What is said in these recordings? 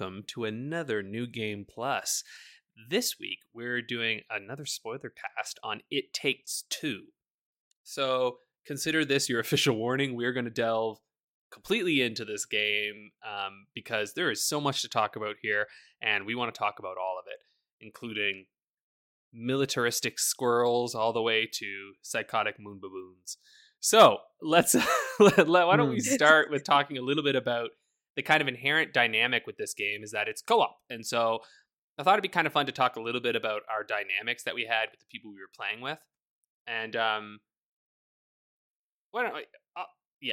welcome to another New Game Plus. This week, we're doing another spoiler cast on It Takes Two. So consider this your official warning. We're going to delve completely into this game because there is so much to talk about here, and we want to talk about all of it, including militaristic squirrels all the way to psychotic moon baboons. So why don't we start with talking a little bit about the kind of inherent dynamic with this game is that it's co-op. And so I thought it'd be kind of fun to talk a little bit about our dynamics that we had with the people we were playing with. And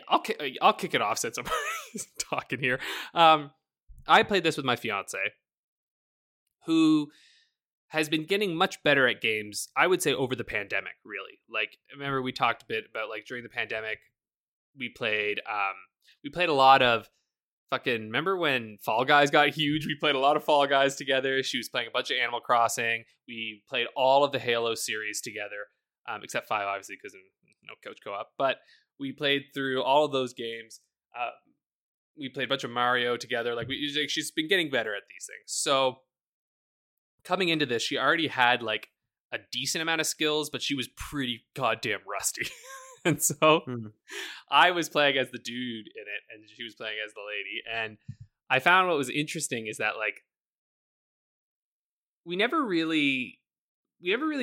I'll kick it off since I'm talking here. I played this with my fiance, who has been getting much better at games, I would say, over the pandemic, really. Like, remember we talked a bit about, like, during the pandemic, we played a lot of fucking... Remember when Fall Guys got huge? We played a lot of Fall Guys together. She was playing a bunch of Animal Crossing. We played all of the Halo series together, except 5, obviously, because no couch co-op. But we played through all of those games. We played a bunch of Mario together. Like she's been getting better at these things. So coming into this, she already had like a decent amount of skills, but she was pretty goddamn rusty. And so I was playing as the dude in it, and she was playing as the lady. And I found what was interesting is that like we never really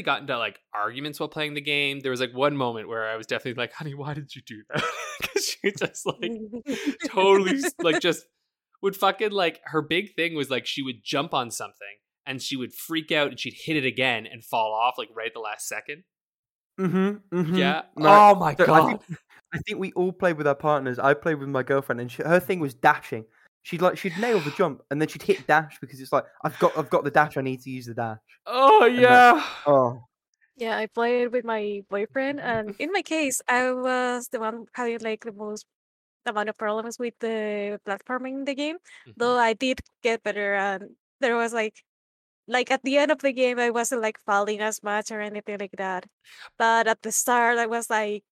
got into like arguments while playing the game. There was like one moment where I was definitely like, honey, why did you do that? Because she just like totally like just would fucking like, her big thing was like she would jump on something and she would freak out and she'd hit it again and fall off like right at the last second. Yeah. Right. Oh my God. I think we all played with our partners. I played with my girlfriend, and her thing was dashing. She'd nail the jump and then she'd hit dash because it's like, I've got the dash. I need to use the dash. Oh yeah. Like, oh. Yeah, I played with my boyfriend, and in my case, I was the one having like the most amount of problems with the platforming in the game. Though I did get better, and there was like at the end of the game I wasn't like falling as much or anything like that, but at the start I was like,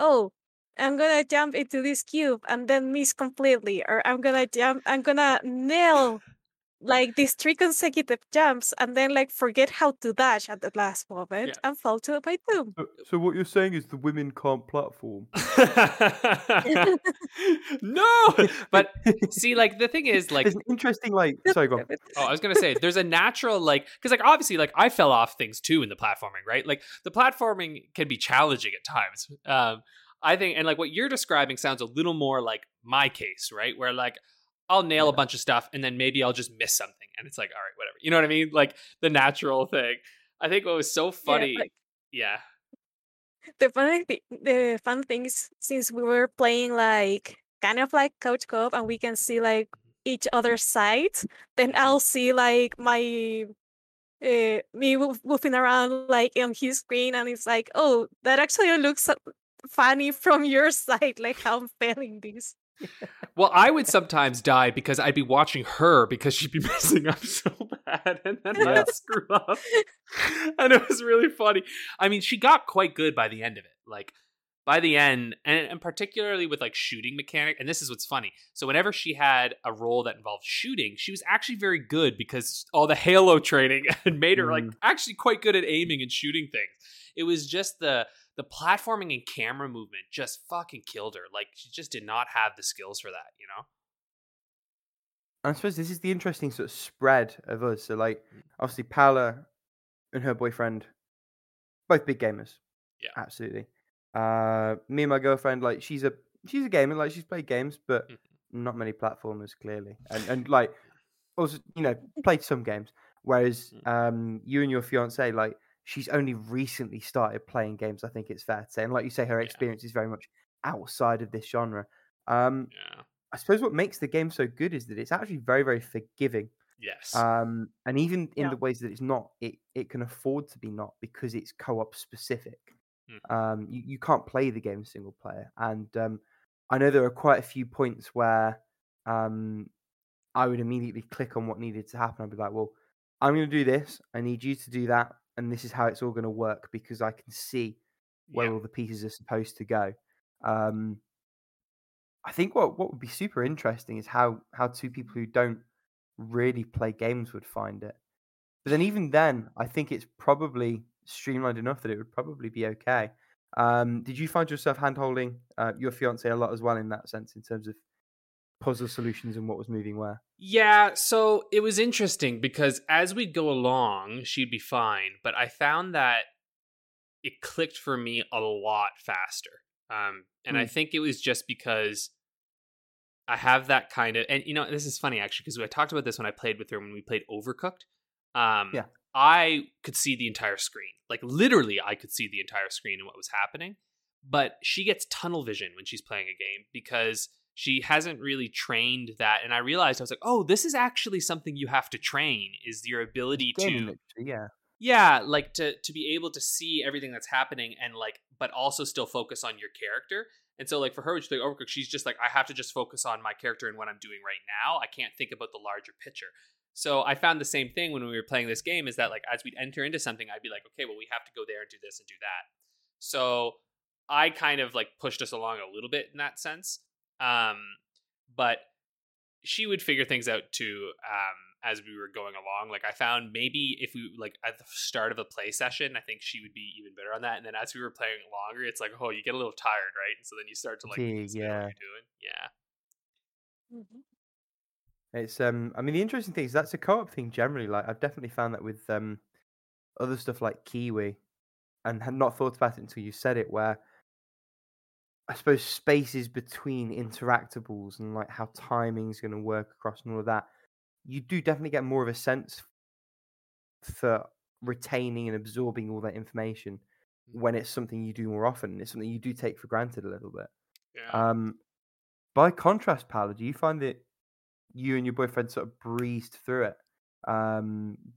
oh, I'm gonna jump into this cube and then miss completely, or I'm gonna nail like these 3 consecutive jumps and then like forget how to dash at the last moment and fall to my doom. So what you're saying is the women can't platform. No, but see, like the thing is, like, there's an interesting, like, sorry, go on. Oh, I was gonna say there's a natural like, because like obviously like I fell off things too in the platforming, right? Like the platforming can be challenging at times. I think, and like what you're describing sounds a little more like my case, right? Where like I'll nail a bunch of stuff and then maybe I'll just miss something. And it's like, all right, whatever. You know what I mean? Like the natural thing. I think what was so funny. The fun thing is, since we were playing like kind of like couch co-op and we can see like each other's sides, then I'll see like my me moving around like on his screen, and it's like, oh, that actually looks funny from your side, like how I'm failing this. Well, I would sometimes die because I'd be watching her because she'd be messing up so bad, and then I'd screw up. And it was really funny. I mean, she got quite good by the end of it. Like by the end, and particularly with like shooting mechanic, and this is what's funny. So whenever she had a role that involved shooting, she was actually very good because all the Halo training had made her like actually quite good at aiming and shooting things. It was just the platforming and camera movement just fucking killed her. Like, she just did not have the skills for that, you know? I suppose this is the interesting sort of spread of us. So, like, obviously, Paola and her boyfriend, both big gamers. Yeah. Absolutely. Me and my girlfriend, like, she's a gamer. Like, she's played games, but not many platformers, clearly. And like, also, you know, played some games. Whereas you and your fiancé, like, she's only recently started playing games, I think it's fair to say. And like you say, her experience is very much outside of this genre. I suppose what makes the game so good is that it's actually very, very forgiving. Yes. And even in the ways that it's not, it can afford to be not, because it's co-op specific. You can't play the game single player. And I know there are quite a few points where I would immediately click on what needed to happen. I'd be like, well, I'm going to do this. I need you to do that. And this is how it's all going to work, because I can see where all the pieces are supposed to go. I think what would be super interesting is how two people who don't really play games would find it. But then even then, I think it's probably streamlined enough that it would probably be okay. Did you find yourself hand-holding your fiancé a lot as well in that sense, in terms of puzzle solutions and what was moving where? Yeah, so it was interesting because as we'd go along, she'd be fine. But I found that it clicked for me a lot faster. I think it was just because I have that kind of... And, you know, this is funny, actually, because I talked about this when I played with her when we played Overcooked. Yeah. I could see the entire screen. Like, literally, I could see the entire screen and what was happening. But she gets tunnel vision when she's playing a game because she hasn't really trained that. And I realized, I was like, oh, this is actually something you have to train, is your ability to... Yeah. Yeah, like, to be able to see everything that's happening and, like, but also still focus on your character. And so, like, for her, she's like, Overcooked, she's just like, I have to just focus on my character and what I'm doing right now. I can't think about the larger picture. So I found the same thing when we were playing this game, is that, like, as we'd enter into something, I'd be like, okay, well, we have to go there and do this and do that. So I kind of, like, pushed us along a little bit in that sense. But she would figure things out too, as we were going along. Like, I found maybe if we, like, at the start of a play session, I think she would be even better on that. And then as we were playing longer, it's like, oh, you get a little tired, right? And so then you start to, like, yeah, what you're doing. Yeah. It's, I mean, the interesting thing is that's a co-op thing generally. Like, I've definitely found that with, other stuff like Kiwi, and had not thought about it until you said it, where I suppose spaces between interactables and, like, how timing is going to work across and all of that. You do definitely get more of a sense for retaining and absorbing all that information when it's something you do more often. It's something you do take for granted a little bit. Yeah. By contrast, Paolo, do you find that you and your boyfriend sort of breezed through it?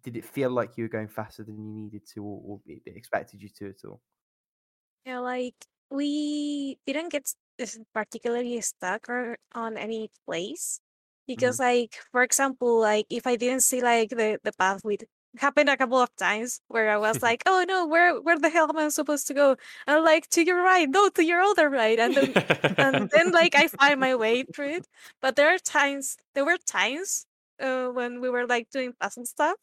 Did it feel like you were going faster than you needed to, or it expected you to at all? Yeah, like, we didn't get particularly stuck or on any place. Because, like, for example, like, if I didn't see, like, the path, it happened a couple of times where I was like, oh, no, where the hell am I supposed to go? And, like, to your right, no, to your other right. And then, like, I find my way through it. But there were times when we were, like, doing puzzle stuff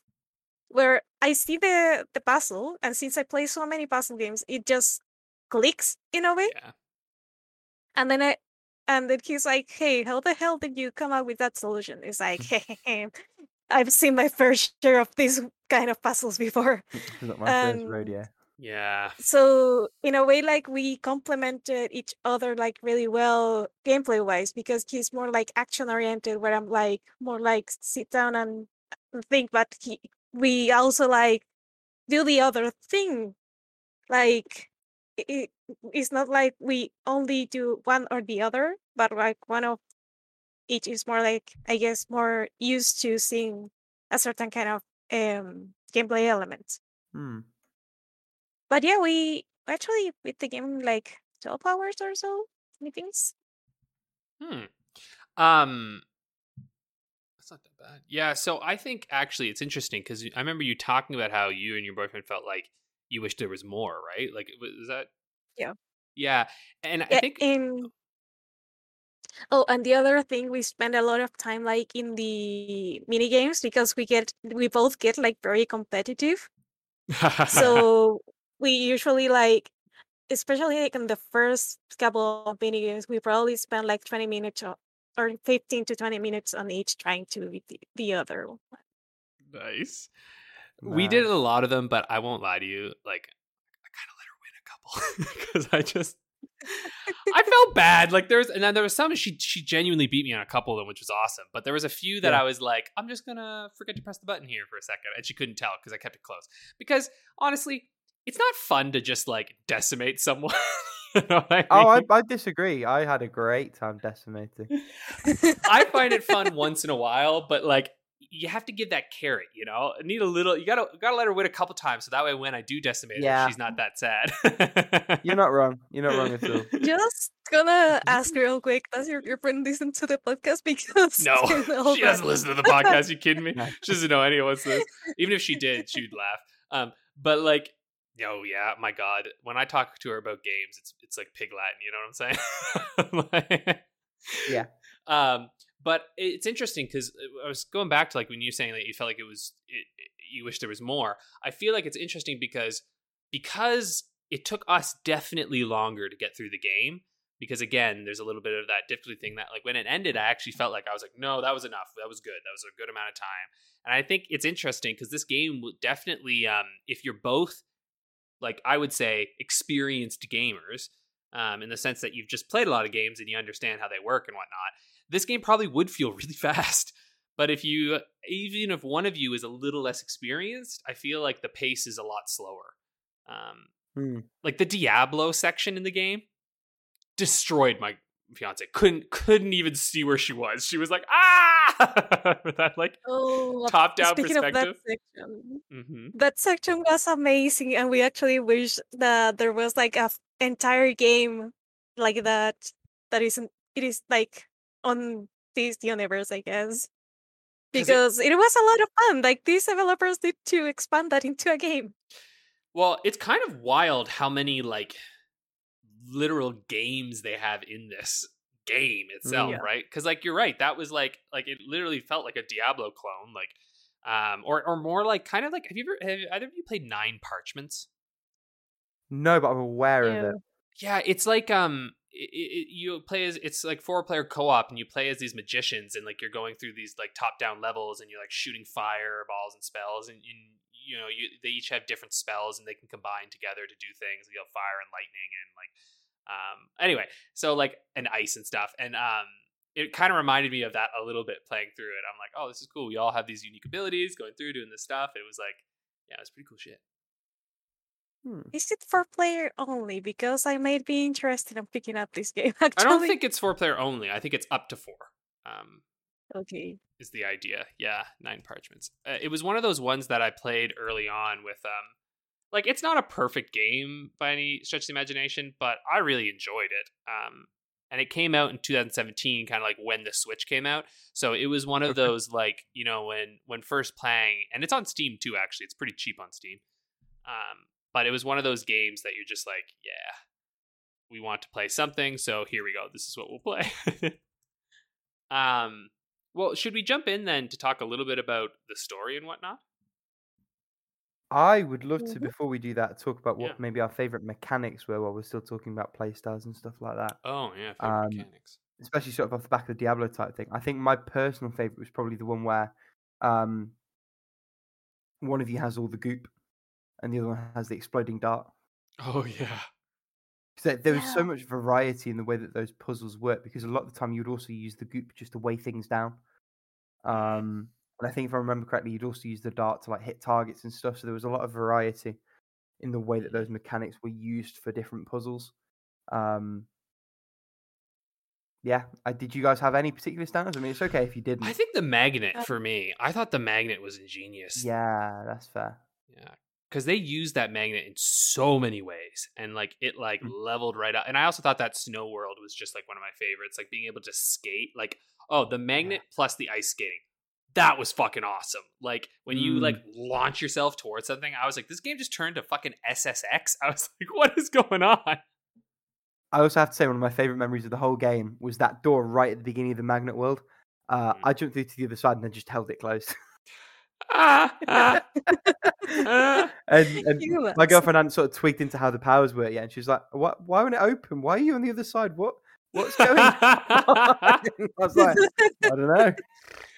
where I see the puzzle. And since I play so many puzzle games, it just clicks in a way. Yeah. And then And then he's like, hey, how the hell did you come up with that solution? It's like, hey, I've seen my fair share of these kind of puzzles before. Not my first road, yeah. So in a way, like, we complemented each other, like, really well gameplay wise, because he's more like action oriented, where I'm like more like sit down and think, but we also, like, do the other thing. Like, it's not like we only do one or the other, but, like, one of each is more, like, I guess, more used to seeing a certain kind of gameplay element. But yeah, we actually with the game, like, 12 hours or so meetings. That's not that bad. Yeah, so I think actually it's interesting because I remember you talking about how you and your boyfriend felt like you wish there was more, right? Like, is that? Yeah. And I think. And the other thing, we spend a lot of time, like, in the mini games because we both get like very competitive. So we usually, like, especially, like, in the first couple of mini games, we probably spend like 20 minutes or 15 to 20 minutes on each trying to beat the other one. Nice. No. We did a lot of them, but I won't lie to you. Like, I kind of let her win a couple because I felt bad. Like, there was some she genuinely beat me on a couple of them, which was awesome. But there was a few that I was like, I'm just gonna forget to press the button here for a second, and she couldn't tell because I kept it close. Because honestly, it's not fun to just, like, decimate someone. You know what I mean? Oh, I disagree. I had a great time decimating. I find it fun once in a while, but, like, you have to give that carrot, you know. You gotta let her win a couple times, so that way when I do decimate her, she's not that sad. You're not wrong at all. Just gonna ask real quick, does your friend listen to the podcast? Because no, she doesn't listen to the podcast. You kidding me? She doesn't know anyone says. Even if she did, she'd laugh. But, like, oh yeah, my God, when I talk to her about games, it's like pig Latin. You know what I'm saying? Yeah. But it's interesting because I was going back to like when you were saying that you felt like it was, you wish there was more. I feel like it's interesting because it took us definitely longer to get through the game. Because again, there's a little bit of that difficulty thing that like when it ended, I actually felt like I was like, no, that was enough. That was good. That was a good amount of time. And I think it's interesting because this game will definitely, if you're both, like I would say, experienced gamers, in the sense that you've just played a lot of games and you understand how they work and whatnot, this game probably would feel really fast. But if you, even if one of you is a little less experienced, I feel like the pace is a lot slower. Like the Diablo section in the game destroyed my fiance. Couldn't even see where she was. She was like, ah, with that like top down perspective. That section was amazing, and we actually wish that there was like a entire game like that. That isn't. It is like on this universe, I guess, because it was a lot of fun. Like these developers did to expand that into a game. Well, it's kind of wild how many like literal games they have in this game itself, right? Because like you're right, that was like it literally felt like a Diablo clone, like or more like kind of like have either of you played Nine Parchments? No, but I'm aware of it. Yeah, it's like you play as, it's like 4-player co-op and you play as these magicians and like you're going through these like top-down levels and you're like shooting fireballs and spells and you know, they each have different spells and they can combine together to do things. You know, fire and lightning and like, anyway, so like and ice and stuff. And it kind of reminded me of that a little bit playing through it. I'm like, oh, this is cool. We all have these unique abilities going through, doing this stuff. It was like, yeah, it was pretty cool shit. Is it 4-player only? Because I might be interested in picking up this game. Actually, I don't think it's 4-player only. I think it's up to 4. Okay. Is the idea. Yeah, Nine Parchments. It was one of those ones that I played early on with, like, it's not a perfect game by any stretch of the imagination, but I really enjoyed it. And it came out in 2017, kind of like when the Switch came out. So it was one of those, like, you know, when first playing, and it's on Steam too, actually. It's pretty cheap on Steam. But it was one of those games that you're just like, yeah, we want to play something, so here we go. This is what we'll play. Well, should we jump in then to talk a little bit about the story and whatnot? I would love to, before we do that, talk about what maybe our favorite mechanics were while we're still talking about playstyles and stuff like that. Oh, yeah, favorite mechanics. Especially sort of off the back of the Diablo type thing. I think my personal favorite was probably the one where one of you has all the goop and the other one has the exploding dart. Oh, yeah. There was so much variety in the way that those puzzles work, because a lot of the time you'd also use the goop just to weigh things down. And I think if I remember correctly, you'd also use the dart to like hit targets and stuff. So there was a lot of variety in the way that those mechanics were used for different puzzles. Did you guys have any particular standards? I mean, it's okay if you didn't. I think the magnet for me, I thought the magnet was ingenious. Yeah, that's fair. Yeah. Because they used that magnet in so many ways, and like it like leveled right up. And I also thought that snow world was just like one of my favorites, like being able to skate. Like, oh, the magnet plus the ice skating, that was fucking awesome. Like when you like launch yourself towards something, I was like, this game just turned to fucking SSX. I was like, what is going on? I also have to say, one of my favorite memories of the whole game was that door right at the beginning of the magnet world. I jumped through to the other side and then just held it closed. And my girlfriend hadn't sort of tweaked into how the powers were yet, and she was like, "What? Why won't it open? Why are you on the other side? What's going on?" I was like, "I don't know."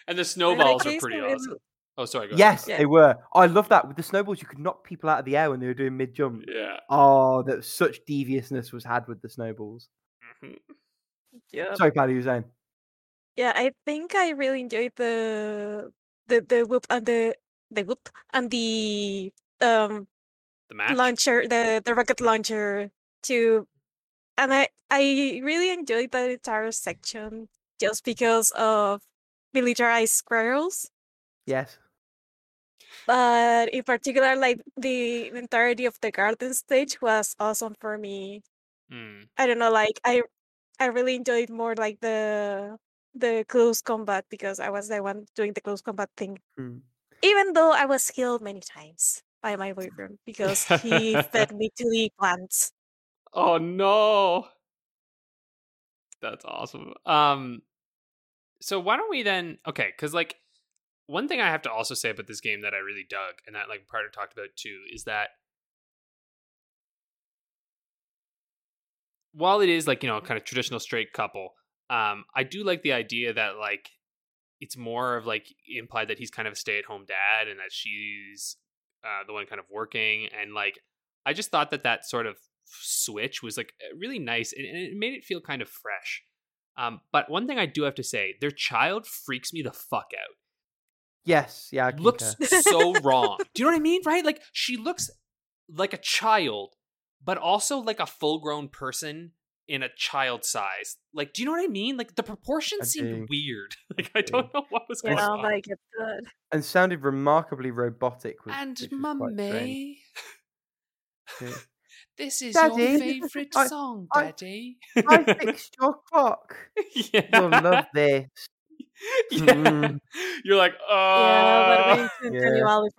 And the snowballs are pretty awesome. Oh, sorry. Go ahead. Yes, they were. I love that with the snowballs. You could knock people out of the air when they were doing mid jump. Yeah. Oh, that such deviousness was had with the snowballs. Yeah. Sorry, Paddy, you were saying. Yeah, I think I really enjoyed the whoop and the whoop and the match launcher, the rocket launcher too, and I really enjoyed that entire section just because of militarized squirrels. Yes, but in particular, like the entirety of the garden stage was awesome for me. I don't know, like I really enjoyed more like the close combat, because I was the one doing the close combat thing. Even though I was killed many times by my boyfriend because he fed me to the plants. Oh no, that's awesome. So why don't we then... Okay, because like one thing I have to also say about this game that I really dug and that like Carter talked about too is that while it is like, you know, kind of traditional straight couple, I do like the idea that like it's more of like implied that he's kind of a stay-at-home dad and that she's the one kind of working. And like I just thought that that sort of switch was like really nice and it made it feel kind of fresh. But one thing I do have to say, their child freaks me the fuck out. Yes, yeah. Looks so wrong. Do you know what I mean? Right? Like she looks like a child, but also like a full-grown person in a child size. Like, do you know what I mean? Like the proportions seemed weird. Like I don't know what was going on. Oh my god. And sounded remarkably robotic. And mummy. This is Daddy, your favourite song, Daddy. I fixed your clock. Yeah. You'll love this. Yeah. Mm. You're like, oh. I will.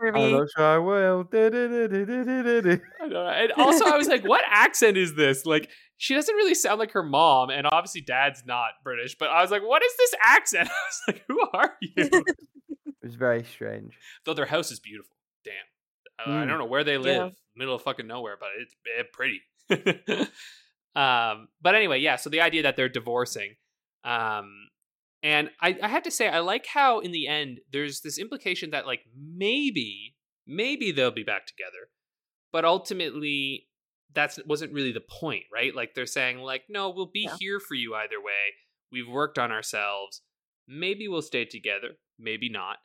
And also, I was like, what accent is this? Like, she doesn't really sound like her mom, and obviously Dad's not British, but I was like, what is this accent? I was like, who are you? It was very strange. Though their house is beautiful. Damn. I don't know where they live, middle of fucking nowhere, but it's pretty. But anyway, yeah, so the idea that they're divorcing. And I have to say, I like how in the end, there's this implication that like maybe they'll be back together. But ultimately, that wasn't really the point, right? Like they're saying like, no, we'll be here for you either way. We've worked on ourselves. Maybe we'll stay together. Maybe not.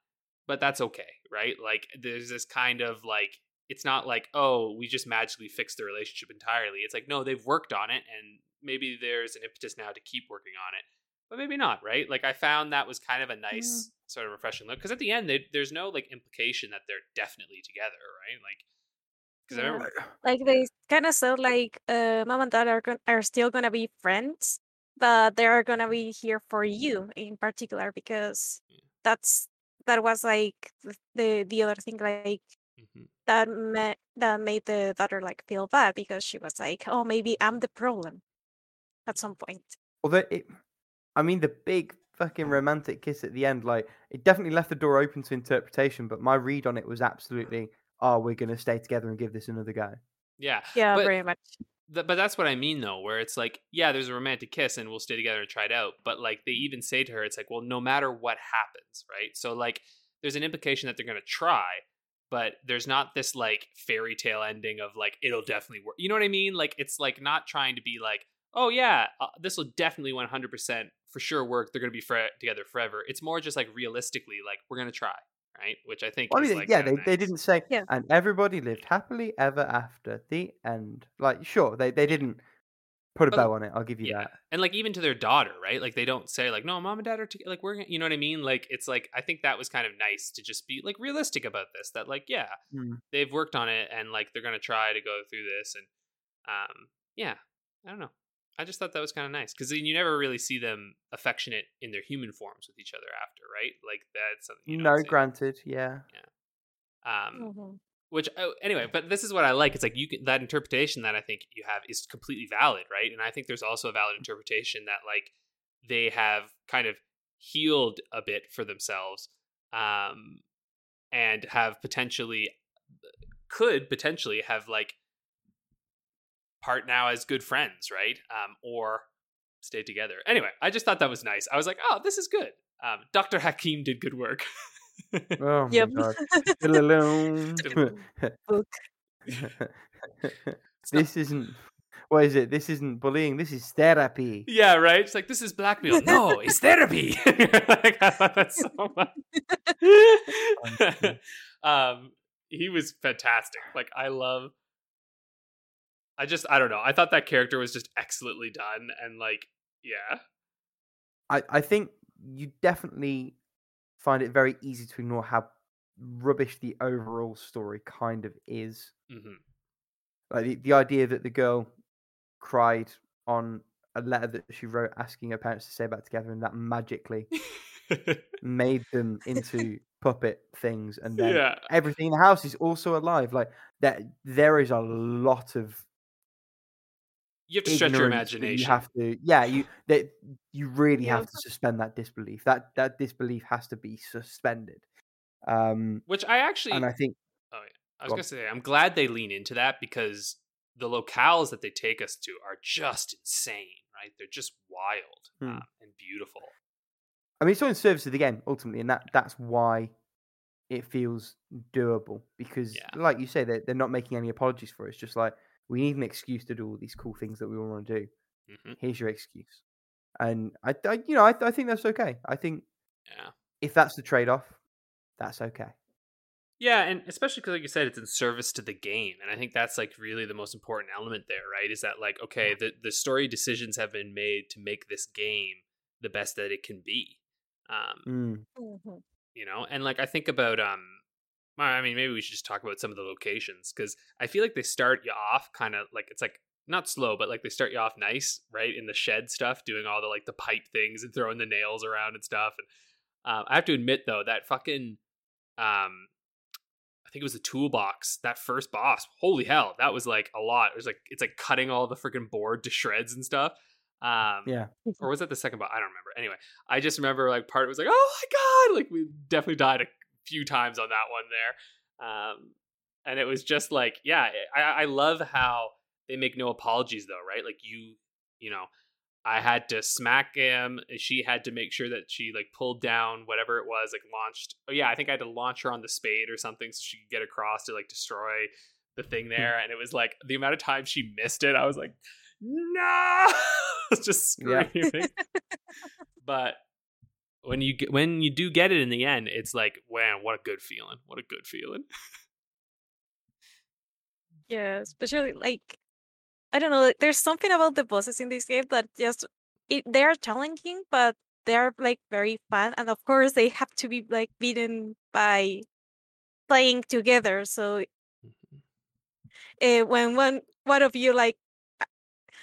But that's okay, right? Like, there's this kind of, like, it's not like, oh, we just magically fixed the relationship entirely. It's like, no, they've worked on it, and maybe there's an impetus now to keep working on it. But maybe not, right? Like, I found that was kind of a nice sort of refreshing look. Because at the end, there's no, like, implication that they're definitely together, right? Like, because I remember... Like, they kind of said, like, Mom and Dad are still going to be friends, but they are going to be here for you in particular, because that was like the other thing, like that made the daughter like feel bad, because she was like, oh, maybe I'm the problem at some point. Although the big fucking romantic kiss at the end, like, it definitely left the door open to interpretation, but my read on it was absolutely, oh, we're gonna stay together and give this another go. Yeah, but very much. But that's what I mean, though, where it's like, yeah, there's a romantic kiss and we'll stay together and try it out. But, like, they even say to her, it's like, well, no matter what happens, right? So, like, there's an implication that they're going to try, but there's not this, like, fairy tale ending of, like, it'll definitely work. You know what I mean? Like, it's, like, not trying to be like, oh, yeah, this will definitely 100% for sure work. They're going to be together forever. It's more just, like, realistically, like, we're going to try. Right, which I think is like, yeah, they didn't say, and everybody lived happily ever after the end. Like, sure, they didn't put a bow on it. I'll give you that. And like, even to their daughter, right? Like, they don't say like, no, Mom and Dad are together. Like, we're, you know what I mean? Like, it's like, I think that was kind of nice to just be like realistic about this. That like, they've worked on it, and like they're gonna try to go through this, and I don't know. I just thought that was kind of nice, because you never really see them affectionate in their human forms with each other after, right? Like, that's something. You know, granted, yeah. Which anyway, but this is what I like. It's like that interpretation that I think you have is completely valid, right? And I think there's also a valid interpretation that like they have kind of healed a bit for themselves, and have potentially have like. Part now as good friends, right? Or stay together. Anyway, I just thought that was nice. I was like, oh, this is good. Dr. Hakim did good work. Oh, my God. Still alone. This isn't... What is it? This isn't bullying. This is therapy. Yeah, right? It's like, this is blackmail. No, it's therapy. Like, I thought that so much. He was fantastic. Like, I don't know. I thought that character was just excellently done, and like, yeah. I think you definitely find it very easy to ignore how rubbish the overall story kind of is. Mm-hmm. Like the idea that the girl cried on a letter that she wrote asking her parents to stay back together, and that magically made them into puppet things, and then everything in the house is also alive. Like that, there is a lot of you have to stretch your imagination. You have to, you really have to suspend that disbelief. That disbelief has to be suspended. Which I actually, and I think, I was gonna say, I'm glad they lean into that, because the locales that they take us to are just insane, right? They're just wild and beautiful. I mean, it's all in service of the game ultimately, and that's why it feels doable, because, like you say, they're not making any apologies for it. It's just like, we need an excuse to do all these cool things that we all want to do. Mm-hmm. Here's your excuse, and I think that's okay. I think if that's the trade-off, that's okay. Yeah, and especially because, like you said, it's in service to the game, and I think that's like really the most important element there, right? Is that like, okay, the story decisions have been made to make this game the best that it can be, you know. And like, I think about, I mean, maybe we should just talk about some of the locations, because I feel like they start you off kind of like, it's like not slow, but like they start you off nice, right? In the shed stuff, doing all the like the pipe things and throwing the nails around and stuff. And I have to admit though, that fucking, I think it was the toolbox, that first boss, holy hell, that was like a lot. It was like, it's like cutting all the freaking board to shreds and stuff. Or was that the second boss? I don't remember. Anyway, I just remember like part of it was like, oh my god, like we definitely died a few times on that one there. And it was just like, I love how they make no apologies though, right? Like, you know, I had to smack him. She had to make sure that she like pulled down whatever it was, like launched. Oh yeah, I think I had to launch her on the spade or something so she could get across to like destroy the thing there. And it was like the amount of times she missed it, I was like, no, I was just screaming. Yeah. But when you do get it in the end, it's like, wow, what a good feeling! What a good feeling. Yeah, especially like, I don't know. There's something about the bosses in this game that just they are challenging, but they are like very fun. And of course, they have to be like beaten by playing together. So when one of you like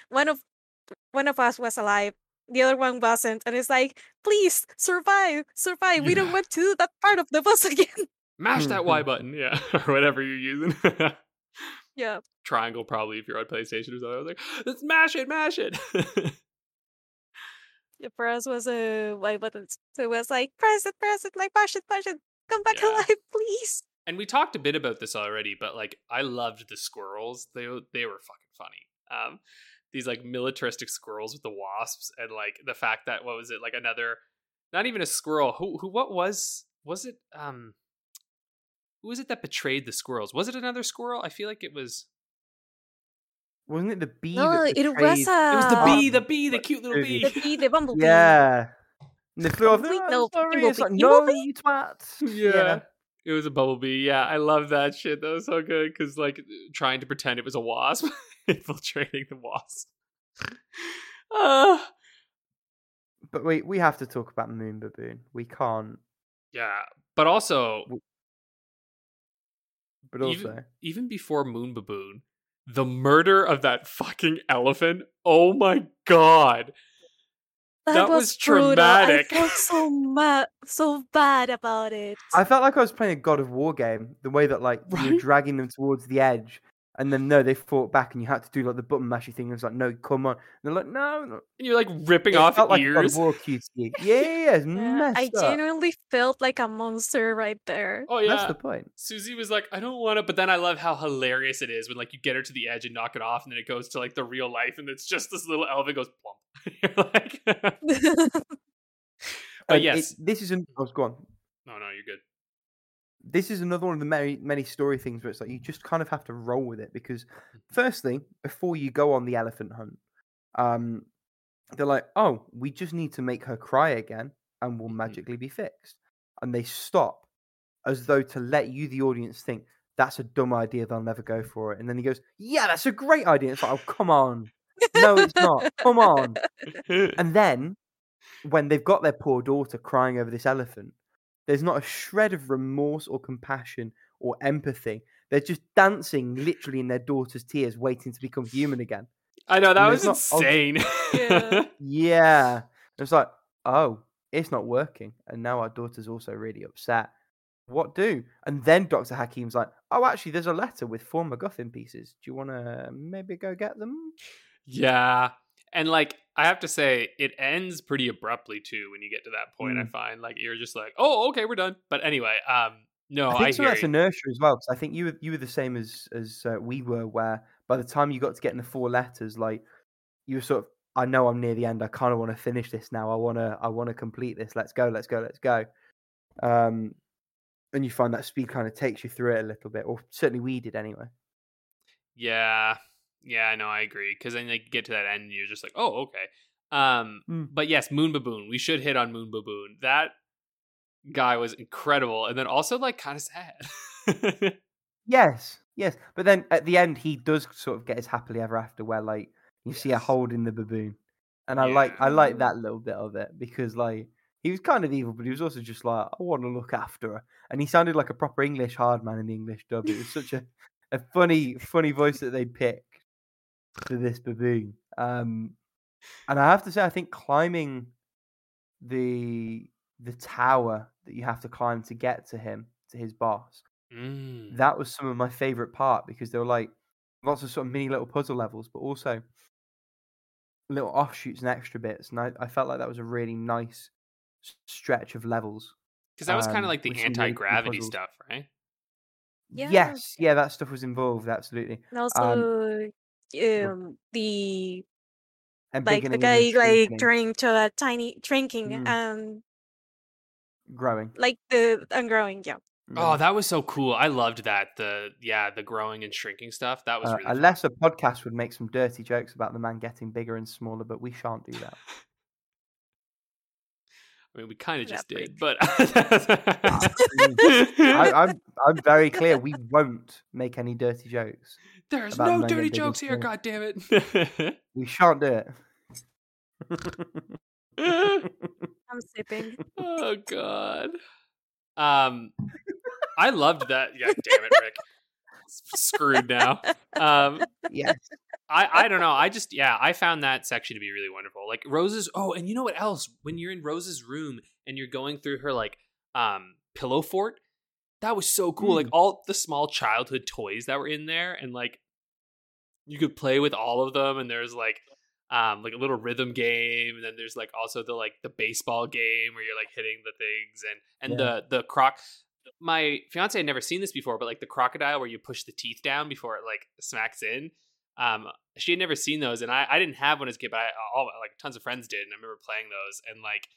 one of us was alive, the other one wasn't, and it's like, please survive. Yeah. We don't want to do that part of the boss again. Mash that Y button, or whatever you're using. Yeah. Triangle, probably, if you're on PlayStation or something. I was like, let's mash it. Yeah, for us was Y buttons. So it was like, press it, like mash it, come back alive, please. And we talked a bit about this already, but like, I loved the squirrels. They were fucking funny. These like militaristic squirrels with the wasps, and like the fact that, what was it, like another, not even a squirrel, who what was it, who was it that betrayed the squirrels? Was it another squirrel? I feel like it was, wasn't it the bee? No, that betrayed... it was the bee, the cute little bee, the bumblebee. Yeah, the no, you twat. Yeah. It was a bumblebee. Yeah, I love that shit. That was so good, because like trying to pretend it was a wasp, infiltrating the wasp. But we have to talk about Moon Baboon. We can't. Yeah, but also. But also, even before Moon Baboon, the murder of that fucking elephant. Oh my god. That was traumatic. I felt so bad about it. I felt like I was playing a God of War game, the way that like you were dragging them towards the edge, and then no, they fought back, and you had to do like the button mashy thing. And it was like, no, come on. And they're like, no. And you're like ripping off felt ears. Like God of War QTE. Yeah. Messed up. I genuinely felt like a monster right there. Oh yeah, that's the point. Susie was like, I don't want to, but then I love how hilarious it is when like you get her to the edge and knock it off, and then it goes to like the real life, and it's just this little elephant goes plump. You're like, but yes, this is an. I was gone. No, you're good. This is another one of the many story things where it's like you just kind of have to roll with it, because, firstly, before you go on the elephant hunt, they're like, oh, we just need to make her cry again, and we'll magically be fixed. And they stop, as though to let you, the audience, think that's a dumb idea. They'll never go for it. And then he goes, yeah, that's a great idea. It's like, oh, come on. No, it's not. Come on. And then, when they've got their poor daughter crying over this elephant, there's not a shred of remorse or compassion or empathy. They're just dancing literally in their daughter's tears, waiting to become human again. I know, that was insane. Yeah. It's like, oh, it's not working. And now our daughter's also really upset. What do? And then Dr. Hakim's like, oh, actually, there's a letter with 4 MacGuffin pieces. Do you want to maybe go get them? Yeah. And like, I have to say, it ends pretty abruptly too when you get to that point, I find. Like, you're just like, oh, okay, we're done. But anyway, no, I think so. That's inertia as well, because I think you were the same as we were, where by the time you got to getting the four letters, like, you were sort of, I know I'm near the end. I kind of want to finish this now. I want to complete this. Let's go. And you find that speed kind of takes you through it a little bit, or certainly we did anyway. Yeah, I know. I agree. Because then you get to that end and you're just like, oh, okay. But yes, Moon Baboon. We should hit on Moon Baboon. That guy was incredible. And then also like kind of sad. Yes. But then at the end, he does sort of get his happily ever after where like, you see her holding the baboon, and I like that little bit of it, because like he was kind of evil, but he was also just like, I want to look after her, and he sounded like a proper English hard man in the English dub. It was such a funny voice that they picked for this baboon. And I have to say, I think climbing the tower that you have to climb to get to him, to his boss, that was some of my favorite part, because they were like lots of sort of mini little puzzle levels, but also little offshoots and extra bits, and I felt like that was a really nice stretch of levels, because that was kind of like the anti-gravity stuff, right? Yeah, that stuff was involved, absolutely. And also the guy like turning to a tiny shrinking growing, like the growing. Oh, that was so cool. I loved that. The growing and shrinking stuff. That was really unless a podcast would make some dirty jokes about the man getting bigger and smaller, but we shan't do that. I mean, we kind of just did, but I'm very clear. We won't make any dirty jokes. There's no dirty jokes here. God damn it. We shan't do it. I'm sipping. Oh God. I loved that. Yeah, damn it, Rick. Screwed now. Yes. I don't know. I found that section to be really wonderful. Like Rose's. Oh, and you know what else? When you're in Rose's room and you're going through her like pillow fort, that was so cool. Like all the small childhood toys that were in there, and like you could play with all of them. And there's like a little rhythm game, and then there's like also the like the baseball game where you're like hitting the things, and the croc. My fiance had never seen this before, but like the crocodile where you push the teeth down before it like smacks in. She had never seen those, and I didn't have one as a kid, but like tons of friends did, and I remember playing those, and like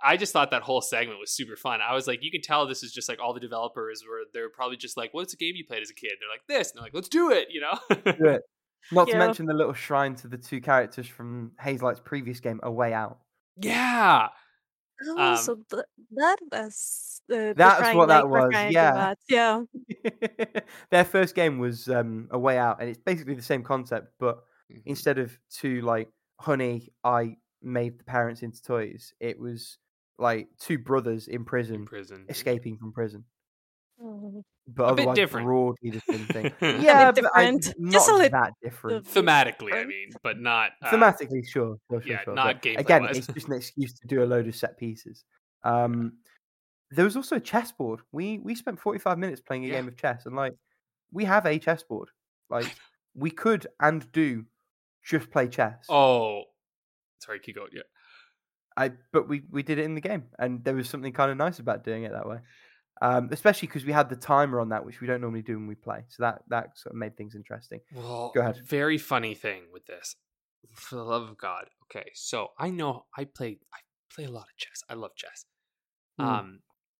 I just thought that whole segment was super fun. I was like, you can tell this is just like all the developers were, they're probably just like, what's a game you played as a kid? And they're like this, and they're like, let's do it, you know. Do it. Not to mention the little shrine to the two characters from Hazelight's previous game, A Way Out. Yeah. Oh, so that was that's what that was. Yeah. Their first game was A Way Out, and it's basically the same concept, but instead of two like, honey, I made the parents into toys, it was like two brothers in prison. Escaping from prison. But a bit different, broadly the same thing. Yeah, a bit different. That different thematically, I mean, but not thematically. Sure. Not gameplay. Again, it's just an excuse to do a load of set pieces. There was also a chessboard. We spent 45 minutes playing a game of chess, and like we have a chessboard. Like we could and do just play chess. Oh, sorry, keep going. Yeah, but we did it in the game, and there was something kind of nice about doing it that way. Especially because we had the timer on that, which we don't normally do when we play. So that sort of made things interesting. Well, go ahead. Very funny thing with this, for the love of God. Okay, so I know I play a lot of chess. I love chess.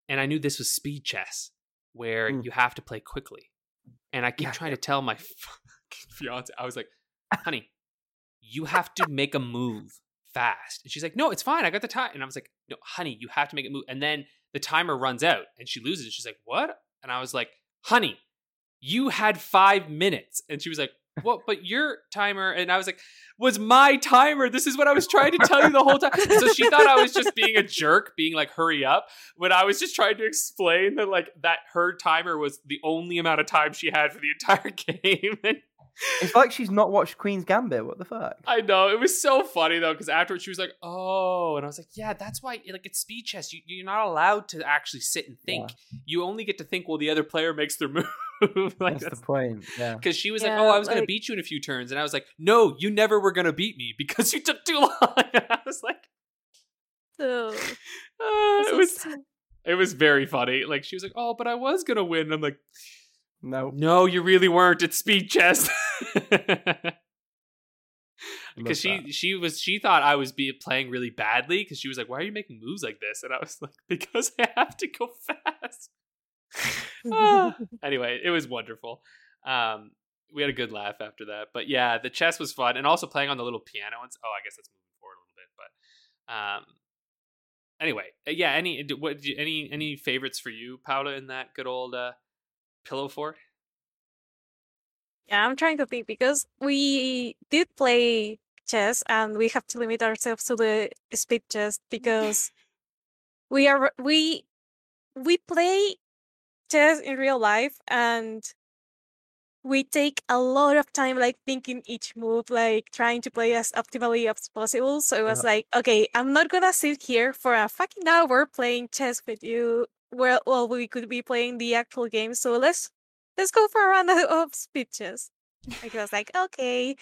And I knew this was speed chess, where you have to play quickly. And I keep trying to tell my fiance, I was like, honey, you have to make a move fast. And she's like, no, it's fine. I got the time. And I was like, no, honey, you have to make a move. And then the timer runs out and she loses. She's like, what? And I was like, honey, you had 5 minutes. And she was like, what? But your timer. And I was like, was my timer. This is what I was trying to tell you the whole time. So she thought I was just being a jerk, being like, hurry up. When I was just trying to explain that, like, that her timer was the only amount of time she had for the entire game. It's like she's not watched Queen's Gambit. What the fuck? I know. It was so funny though, because afterwards she was like, "Oh," and I was like, "Yeah, that's why. Like, it's speed chess. You're not allowed to actually sit and think. Yeah. You only get to think while the other player makes their move." Like, that's the point. Yeah. Because she was like, oh, I was going to beat you in a few turns. And I was like, no, you never were going to beat me because you took too long. And I was like, it was very funny. Like, she was like, oh, but I was going to win. And I'm like, no, you really weren't. It's speed chess. Because she thought I was playing really badly because she was like, why are you making moves like this? And I was like, because I have to go fast. Anyway, it was wonderful. We had a good laugh after that. But yeah, the chess was fun. And also playing on the little piano. Oh, I guess that's moving forward a little bit. But anyway, yeah, any favorites for you, Paula, in that good old pillow fort? Yeah, I'm trying to think because we did play chess and we have to limit ourselves to the speed chess because we play chess in real life and we take a lot of time like thinking each move, like trying to play as optimally as possible. So it was like, okay, I'm not gonna sit here for a fucking hour playing chess with you while we could be playing the actual game. So let's go for a round of speed chess. Like, I was like, okay.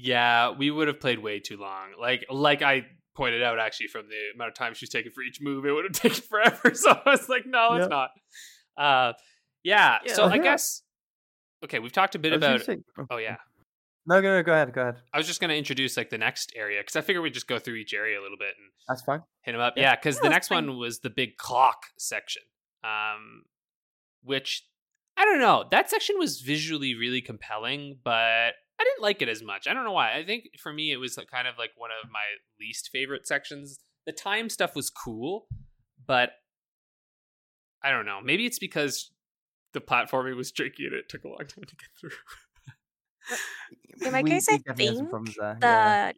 Yeah, we would have played way too long. Like I pointed out, actually, from the amount of time she's taken for each move, it would have taken forever. So I was like, no, it's not. Yeah. So I guess, okay, we've talked a bit about... Oh, yeah. No, go ahead. I was just going to introduce, like, the next area, because I figured we'd just go through each area a little bit and... That's fine. Hit them up. Yeah, because the next one was the big clock section, which... I don't know. That section was visually really compelling, but I didn't like it as much. I don't know why. I think for me, it was kind of like one of my least favorite sections. The time stuff was cool, but I don't know. Maybe it's because the platforming was tricky and it took a long time to get through. In my case, I think that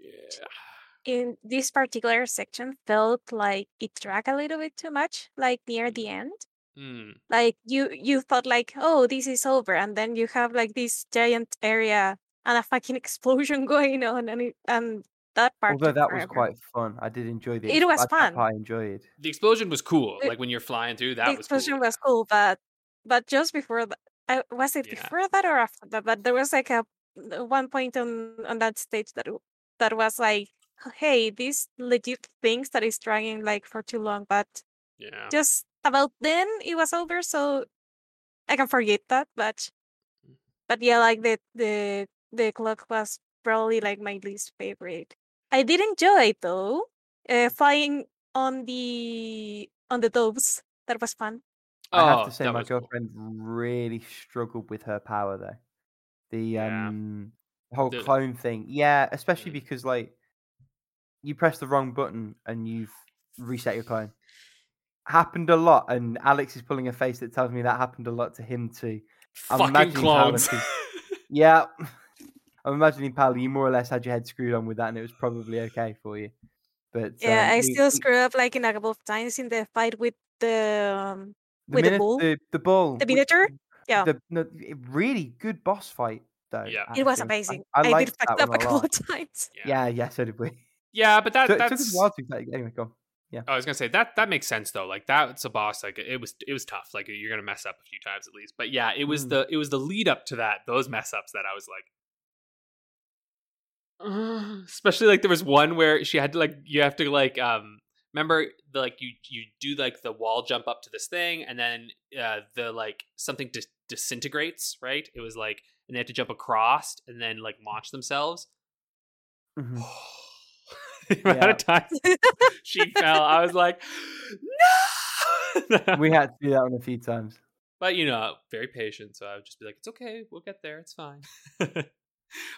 in this particular section felt like it dragged a little bit too much, like near the end. Like you thought like, oh, this is over, and then you have like this giant area and a fucking explosion going on, and that part. Although that was quite fun, I did enjoy the. It was fun. I enjoyed. The explosion was cool. Like when you're flying through, that was cool. The explosion was cool, but just before that, was it before that or after that? But there was like one point on that stage that was like, hey, these legit things that is dragging like for too long, but just. About then it was over, so I can forget that. But yeah, like the clock was probably like my least favorite. I did enjoy it though, flying on the doves. That was fun. I have to say, my girlfriend really struggled with her power though. The whole clone thing, especially because like you press the wrong button and you've reset your clone. Happened a lot, and Alex is pulling a face that tells me that happened a lot to him too. Fucking clones. I'm imagining, Paolo, you more or less had your head screwed on with that, and it was probably okay for you. But I still screwed up like a couple of times in the fight with the bull, the minotaur. Yeah, a really good boss fight though. Yeah, actually. It was amazing. I did fucked up a couple of times. Yeah, so did we. Yeah, but that's... It took us a while to get... Anyway, go on. Yeah. Oh, I was gonna say that makes sense though. Like that's a boss. Like it was tough. Like you're gonna mess up a few times at least. But yeah, it was the lead up to that. Those mess ups that I was like, especially like there was one where she had to like you have to like remember the, like you do like the wall jump up to this thing and then the like something disintegrates, right? It was like and they have to jump across and then like launch themselves. Mm-hmm. The amount of times she fell, I was like, no! We had to do that one a few times. But, you know, very patient, so I would just be like, it's okay, we'll get there, it's fine.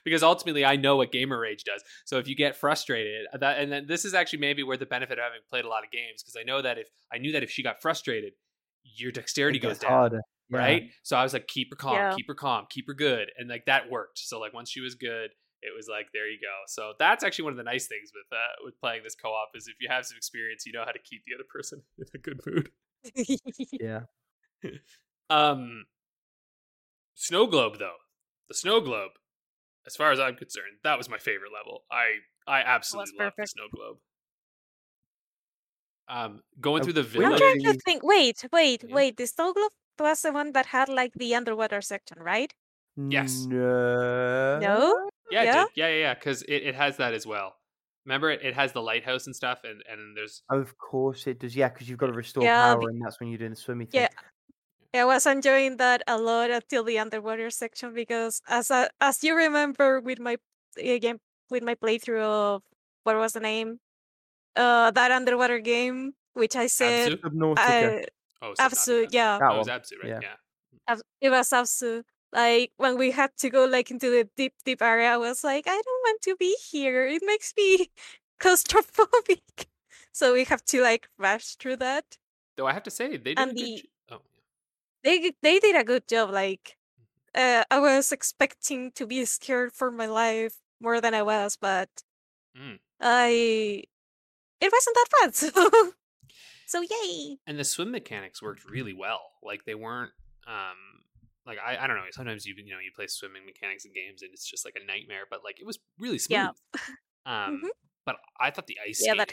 Because ultimately, I know what gamer rage does. So if you get frustrated, and then this is actually maybe where the benefit of having played a lot of games, because I know that if she got frustrated, your dexterity goes down. Harder. Yeah. Right? So I was like, keep her calm, keep her calm, keep her good. And like that worked. So like once she was good, it was like, there you go. So that's actually one of the nice things with playing this co-op is if you have some experience, you know how to keep the other person in a good mood. Yeah. Snow globe though. The snow globe, as far as I'm concerned, that was my favorite level. I absolutely loved the snow globe. Going through the village. I'm trying to think. Wait. The snow globe was the one that had like the underwater section, right? Yes. No? Yeah, yeah, it did. Yeah. Because it has that as well. Remember, it has the lighthouse and stuff, and there's... Of course it does, yeah, because you've got to restore power, and that's when you're doing the swimming thing. Yeah, I was enjoying that a lot until the underwater section, because as you remember with my playthrough of, what was the name? That underwater game, which I said... Abzu? Abzu, yeah. That was Abzu, right? Yeah. It was Abzu. Like, when we had to go, like, into the deep, deep area, I was like, I don't want to be here. It makes me claustrophobic. So we have to, like, rush through that. Though I have to say, they did They did a good job. Like, I was expecting to be scared for my life more than I was, but it wasn't that bad, so yay! And the swim mechanics worked really well. Like, they weren't... Like, I don't know, sometimes you play swimming mechanics in games and it's just like a nightmare, but like it was really smooth. Yeah. But I thought the ice skating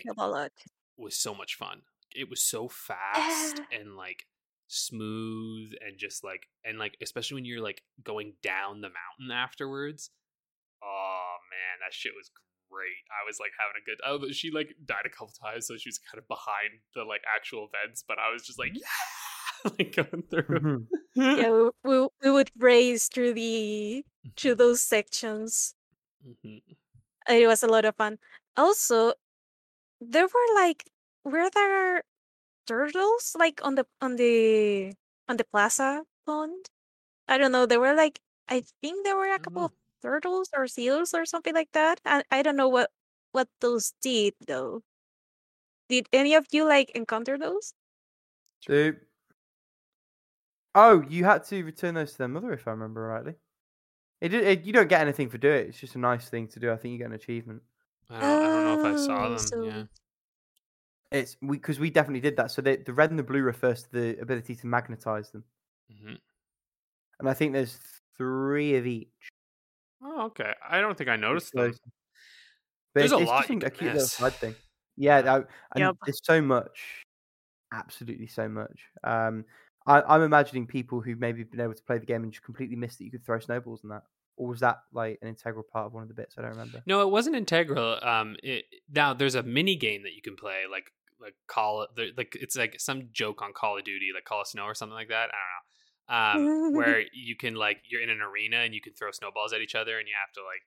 was so much fun. It was so fast and like smooth and just like, and like, especially when you're like going down the mountain afterwards. Oh man, that shit was great. I was like having a good, she like died a couple times, so she was kind of behind the like actual events, but I was just like, yeah! Like going through. Yeah, we would race through those sections. Mm-hmm. It was a lot of fun. Also, there were there turtles like on the plaza pond? I don't know. There were like, I think there were a couple of turtles or seals or something like that. And I don't know what those did though. Did any of you like encounter those? Oh, you had to return those to their mother, if I remember rightly. You don't get anything for doing it. It's just a nice thing to do. I think you get an achievement. I don't know if I saw them. So... Yeah, it's because we definitely did that. So the red and the blue refers to the ability to magnetize them. Mm-hmm. And I think there's three of each. Oh, okay. I don't think I noticed those. There's a lot. It's just a cute little side thing. Yeah, there's so much. Absolutely, so much. I'm imagining people who maybe been able to play the game and just completely missed that you could throw snowballs and that. Or was that like an integral part of one of the bits? I don't remember. No, it wasn't integral. Now there's a mini game that you can play, like call it, like it's like some joke on Call of Duty, like Call of Snow or something like that. I don't know. Where you can like you're in an arena and you can throw snowballs at each other and you have to like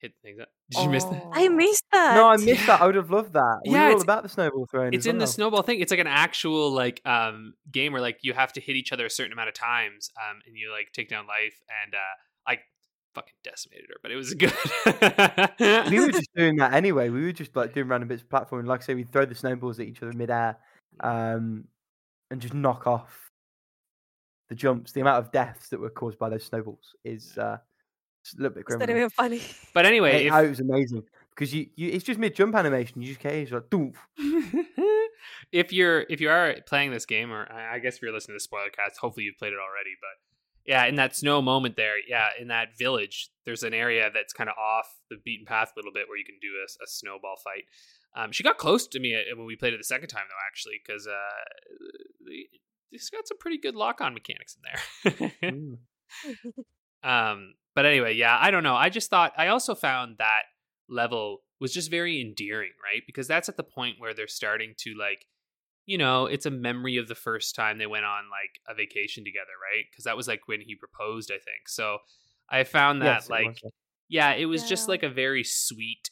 hit things up. Did you miss that? I missed that. No, I missed that. I would have loved that. Yeah, we were all about the snowball throwing. It's in the snowball thing. It's like an actual like game where like you have to hit each other a certain amount of times, and you like take down life. And I fucking decimated her, but it was good. We were just doing that anyway. We were just like doing random bits of platforming. Like I say, we'd throw the snowballs at each other midair, and just knock off the jumps. The amount of deaths that were caused by those snowballs is. A little bit grim. It's not even funny. But anyway, it was amazing because it's just mid jump animation. You just can't like doof. if you are playing this game, or I guess if you're listening to the spoilercast, hopefully you've played it already. But yeah, in that snow moment there, yeah, in that village, there's an area that's kind of off the beaten path a little bit where you can do a snowball fight. She got close to me when we played it the second time though, actually, because it's got some pretty good lock on mechanics in there. But anyway, yeah, I don't know. I just thought, I also found that level was just very endearing, right? Because that's at the point where they're starting to like, you know, it's a memory of the first time they went on like a vacation together, right? Because that was like when he proposed, I think. So I found that it was just like a very sweet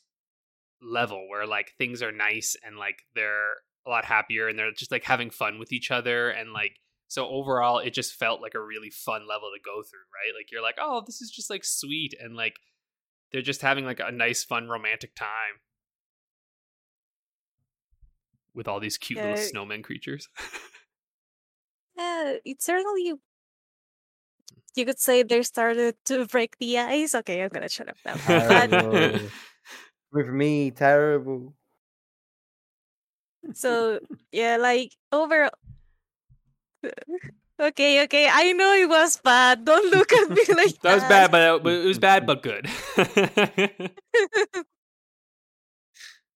level where like things are nice and like they're a lot happier and they're just like having fun with each other and like, so overall, it just felt like a really fun level to go through, right? Like, you're like, oh, this is just, like, sweet. And, like, they're just having, like, a nice, fun, romantic time. With all these cute little snowman creatures. Yeah, it certainly... You could say they started to break the ice. Okay, I'm gonna shut up now. Terrible. With me, terrible. So, yeah, like, overall... Okay. I know it was bad. Don't look at me like that. That was bad, but it was bad but good.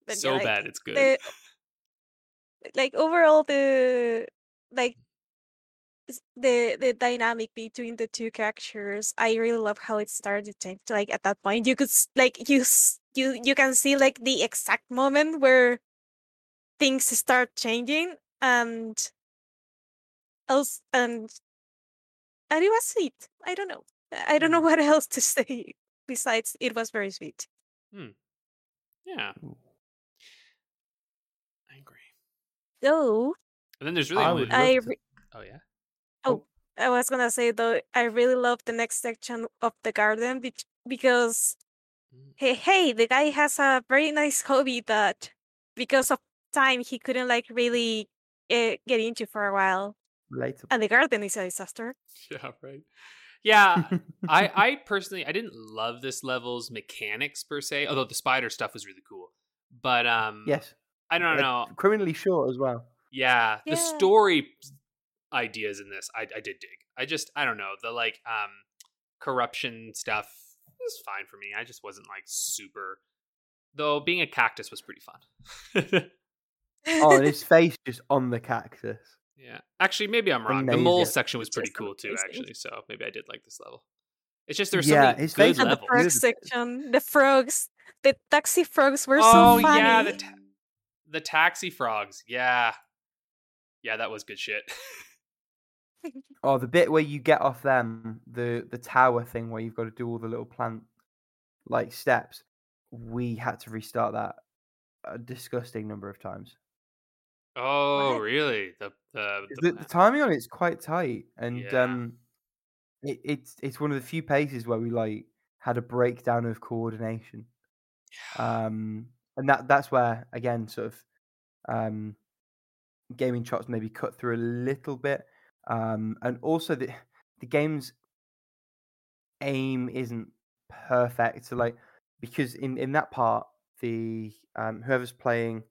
But so like, bad, it's good. Overall, the dynamic between the two characters. I really love how it started. Like at that point, you could you can see like the exact moment where things start changing, and it was sweet. I don't know what else to say besides it was very sweet. Yeah, I agree. So, and then there's really I was gonna say though, I really love the next section of the garden because hey, the guy has a very nice hobby that because of time he couldn't like really get into for a while. Later. And the garden is a disaster. Yeah, right. Yeah, I personally didn't love this level's mechanics per se, although the spider stuff was really cool. But yes, I don't know. Criminally short as well. Yeah, the story ideas in this I did dig. I don't know, the like corruption stuff was fine for me. I just wasn't like super. Though being a cactus was pretty fun. Oh, and his face just on the cactus. Yeah, actually, maybe I'm wrong. Amazing. The mole section was pretty cool too, actually. So maybe I did like this level. It's just there's so many good levels. The frog section, the frogs, the taxi frogs were so funny. Oh yeah, the taxi frogs. Yeah, that was good shit. Oh, the bit where you get off them, the tower thing where you've got to do all the little plant like steps. We had to restart that a disgusting number of times. Oh, really? The timing on it's quite tight, and it's one of the few paces where we like had a breakdown of coordination. And that's where again, sort of, gaming chops maybe cut through a little bit, and also the game's aim isn't perfect. So like because in that part, the whoever's playing,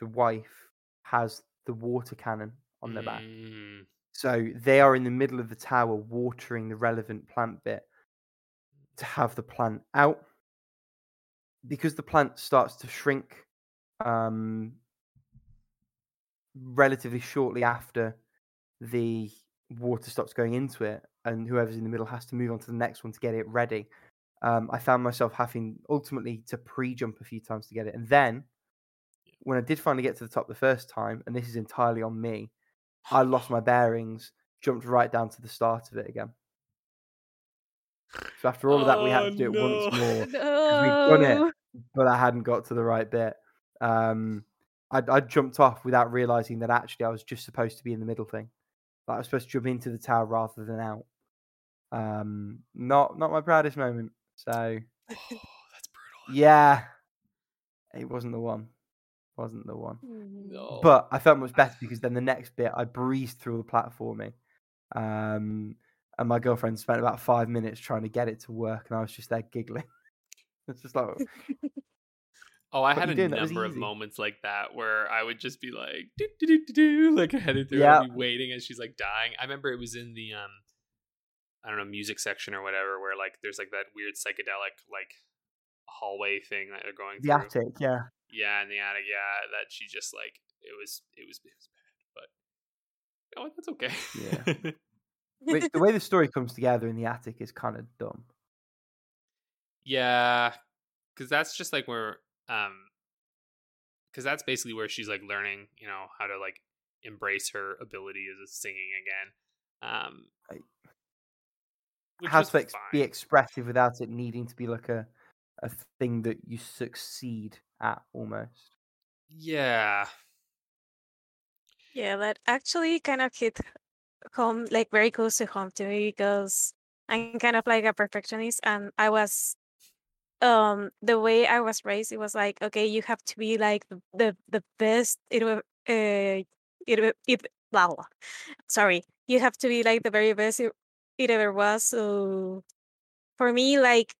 the wife has the water cannon on their back. So they are in the middle of the tower watering the relevant plant bit to have the plant out. Because the plant starts to shrink relatively shortly after the water stops going into it, and whoever's in the middle has to move on to the next one to get it ready. I found myself having ultimately to pre-jump a few times to get it. And then when I did finally get to the top the first time, and this is entirely on me, I lost my bearings, jumped right down to the start of it again. So after all of that, we had to do it once more. No. We'd done it, but I hadn't got to the right bit. I jumped off without realizing that actually I was just supposed to be in the middle thing. Like I was supposed to jump into the tower rather than out. Not my proudest moment. So, that's brutal. Yeah, it wasn't the one. No. But I felt much better because then the next bit I breezed through the platforming, and my girlfriend spent about 5 minutes trying to get it to work, and I was just there giggling. It's just like, oh, I had a number of moments like that where I would just be like, do do do do, like headed through, and be waiting, and she's like dying. I remember it was in the music section or whatever, where like there's like that weird psychedelic like hallway thing that they're going through. The attic, yeah, in the attic, that she just like it was bad, but that's okay. Yeah. Which, the way the story comes together in the attic is kind of dumb. Yeah, because that's just like where because that's basically where she's like learning, you know, how to like embrace her ability as a singing again. How to be expressive without it needing to be like a thing that you succeed at almost. Yeah, that actually kind of hit home, like very close to home to me, because I'm kind of like a perfectionist, and I was the way I was raised, it was like, okay, you have to be like the best. You have to be like the very best it ever was. So for me, like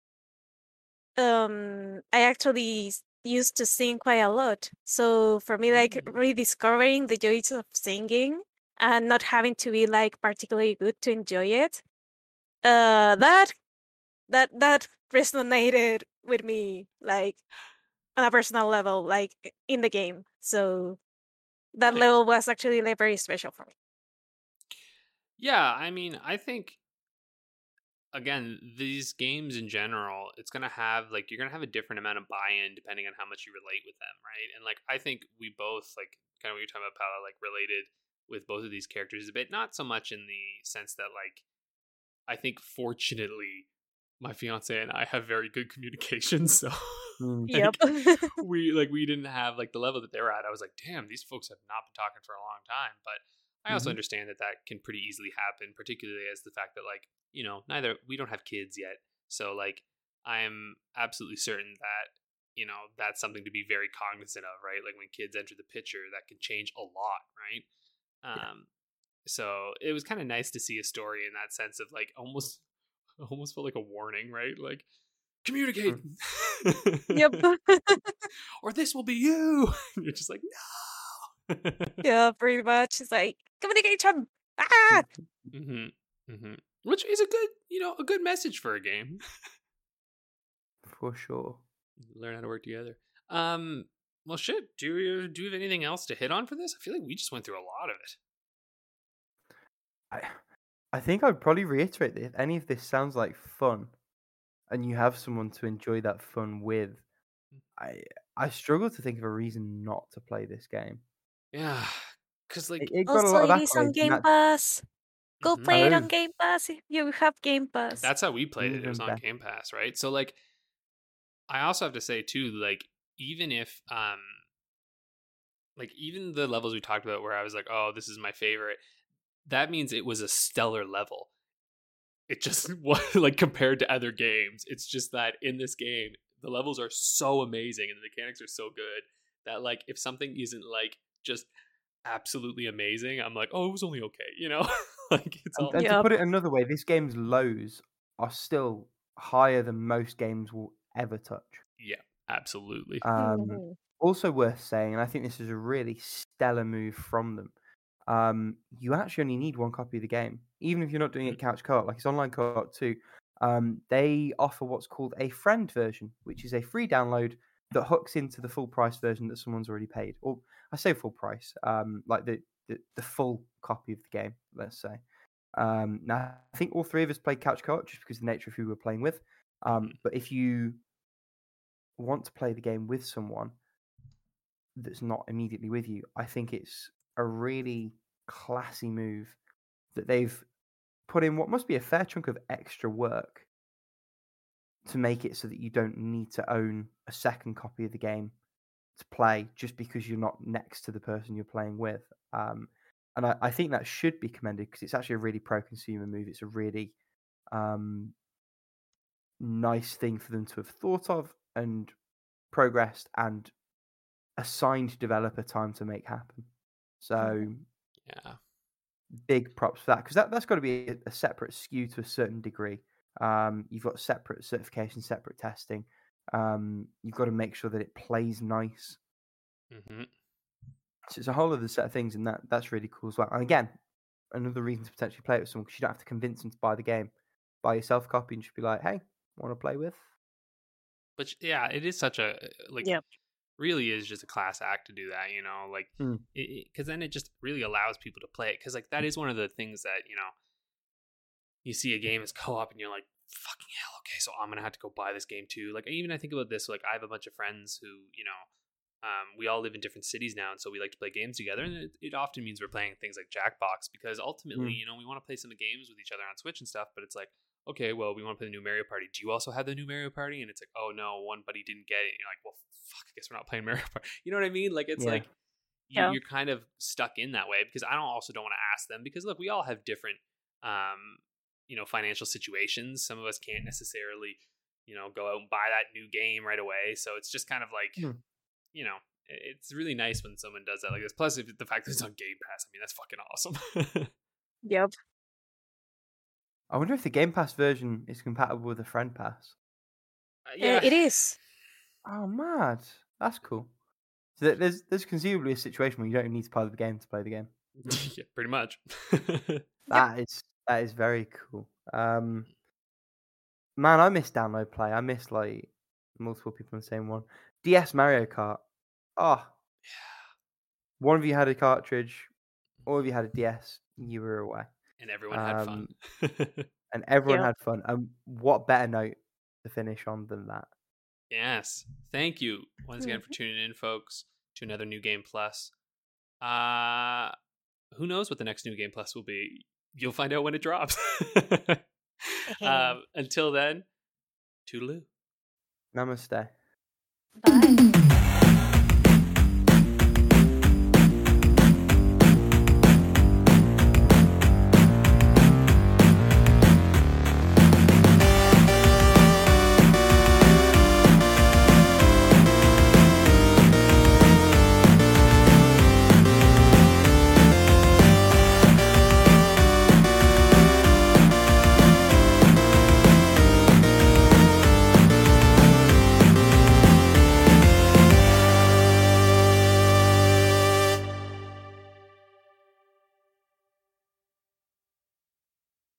I actually used to sing quite a lot. So for me, like rediscovering the joys of singing and not having to be like particularly good to enjoy it, that resonated with me like on a personal level, like in the game. So that level was actually like very special for me. Yeah, I mean, I think, again, these games in general, it's going to have, like, you're going to have a different amount of buy-in depending on how much you relate with them, right? And, like, I think we both, like, kind of what you're talking about, Paolo, like, related with both of these characters a bit. Not so much in the sense that, like, I think, fortunately, my fiance and I have very good communication, so yep. Like, we didn't have, like, the level that they were at. I was like, damn, these folks have not been talking for a long time, but I also understand that can pretty easily happen, particularly as the fact that, like, you know, neither, we don't have kids yet. So, like, I am absolutely certain that, you know, that's something to be very cognizant of, right? Like, when kids enter the picture, that can change a lot, right? Yeah. So it was kind of nice to see a story in that sense of, like, almost felt like a warning, right? Like, communicate. Yep. Or this will be you. And you're just like, no. Yeah, pretty much. It's like, communicate, Trump. Ah. Mm-hmm. Mm-hmm. Which is a good message for a game. For sure. Learn how to work together. Well, shit. Do you have anything else to hit on for this? I feel like we just went through a lot of it. I think I'd probably reiterate that if any of this sounds like fun and you have someone to enjoy that fun with, I struggle to think of a reason not to play this game. Yeah, because, like, it got also a lot of accolades on Game Pass. Go play it on Game Pass. You have Game Pass. That's how we played it. It was on Game Pass, right? So, like, I also have to say too, like, even if like, even the levels we talked about where I was like, oh, this is my favorite, that means it was a stellar level. It just was, like, compared to other games. It's just that in this game, the levels are so amazing and the mechanics are so good that, like, if something isn't, like, just absolutely amazing, I'm like, oh, it was only okay, you know? Like, it's all... And to put it another way, this game's lows are still higher than most games will ever touch. Yeah, absolutely. Also worth saying, and I think this is a really stellar move from them, you actually only need one copy of the game, even if you're not doing it couch co-op. Like, it's online co-op too. They offer what's called a friend version, which is a free download that hooks into the full price version that someone's already paid. Or I say full price, like the full copy of the game, let's say. Now, I think all three of us played couch co-op just because of the nature of who we were playing with. But if you want to play the game with someone that's not immediately with you, I think it's a really classy move that they've put in what must be a fair chunk of extra work to make it so that you don't need to own a second copy of the game to play just because you're not next to the person you're playing with. And I think that should be commended because it's actually a really pro-consumer move. It's a really nice thing for them to have thought of and progressed and assigned developer time to make happen. So, yeah, big props for that, because that's got to be a separate SKU to a certain degree. You've got separate certification, separate testing. You've got to make sure that it plays nice. Mm-hmm. So it's a whole other set of things, and that's really cool as well. And again, another reason to potentially play it with someone, because you don't have to convince them to buy the game. Buy yourself a copy and just be like, hey, want to play with? But yeah, it is such a, like... Yep. Really is just a class act to do that, you know, like, because then it just really allows people to play it. Because, like, that is one of the things that, you know, you see a game as co-op and you're like, fucking hell, okay, so I'm gonna have to go buy this game too. Like, even I think about this, like, I have a bunch of friends who, you know, we all live in different cities now, and so we like to play games together, and it often means we're playing things like Jackbox, because ultimately, you know, we want to play some of the games with each other on Switch and stuff, but it's like, okay, well, we want to play the new Mario Party. Do you also have the new Mario Party? And it's like, oh no, one buddy didn't get it. And you're like, well, fuck, I guess we're not playing Mario Party. You know what I mean? Like, it's like you're kind of stuck in that way, because I don't want to ask them, because look, we all have different, you know, financial situations. Some of us can't necessarily, you know, go out and buy that new game right away. So it's just kind of like, you know, it's really nice when someone does that like this. Plus, the fact that it's on Game Pass, I mean, that's fucking awesome. Yep. I wonder if the Game Pass version is compatible with the Friend Pass. Yeah, it is. Oh, mad. That's cool. So there's conceivably a situation where you don't even need to play the game to play the game. Yeah, pretty much. That is very cool. Man, I miss download play. I miss, like, multiple people in the same one. DS Mario Kart. Oh. Yeah. One of you had a cartridge. All of you had a DS. You were away. And everyone had fun. And everyone had fun. What better note to finish on than that? Yes. Thank you once again for tuning in, folks, to another New Game Plus. Who knows what the next New Game Plus will be? You'll find out when it drops. Until then, toodaloo. Namaste. Bye.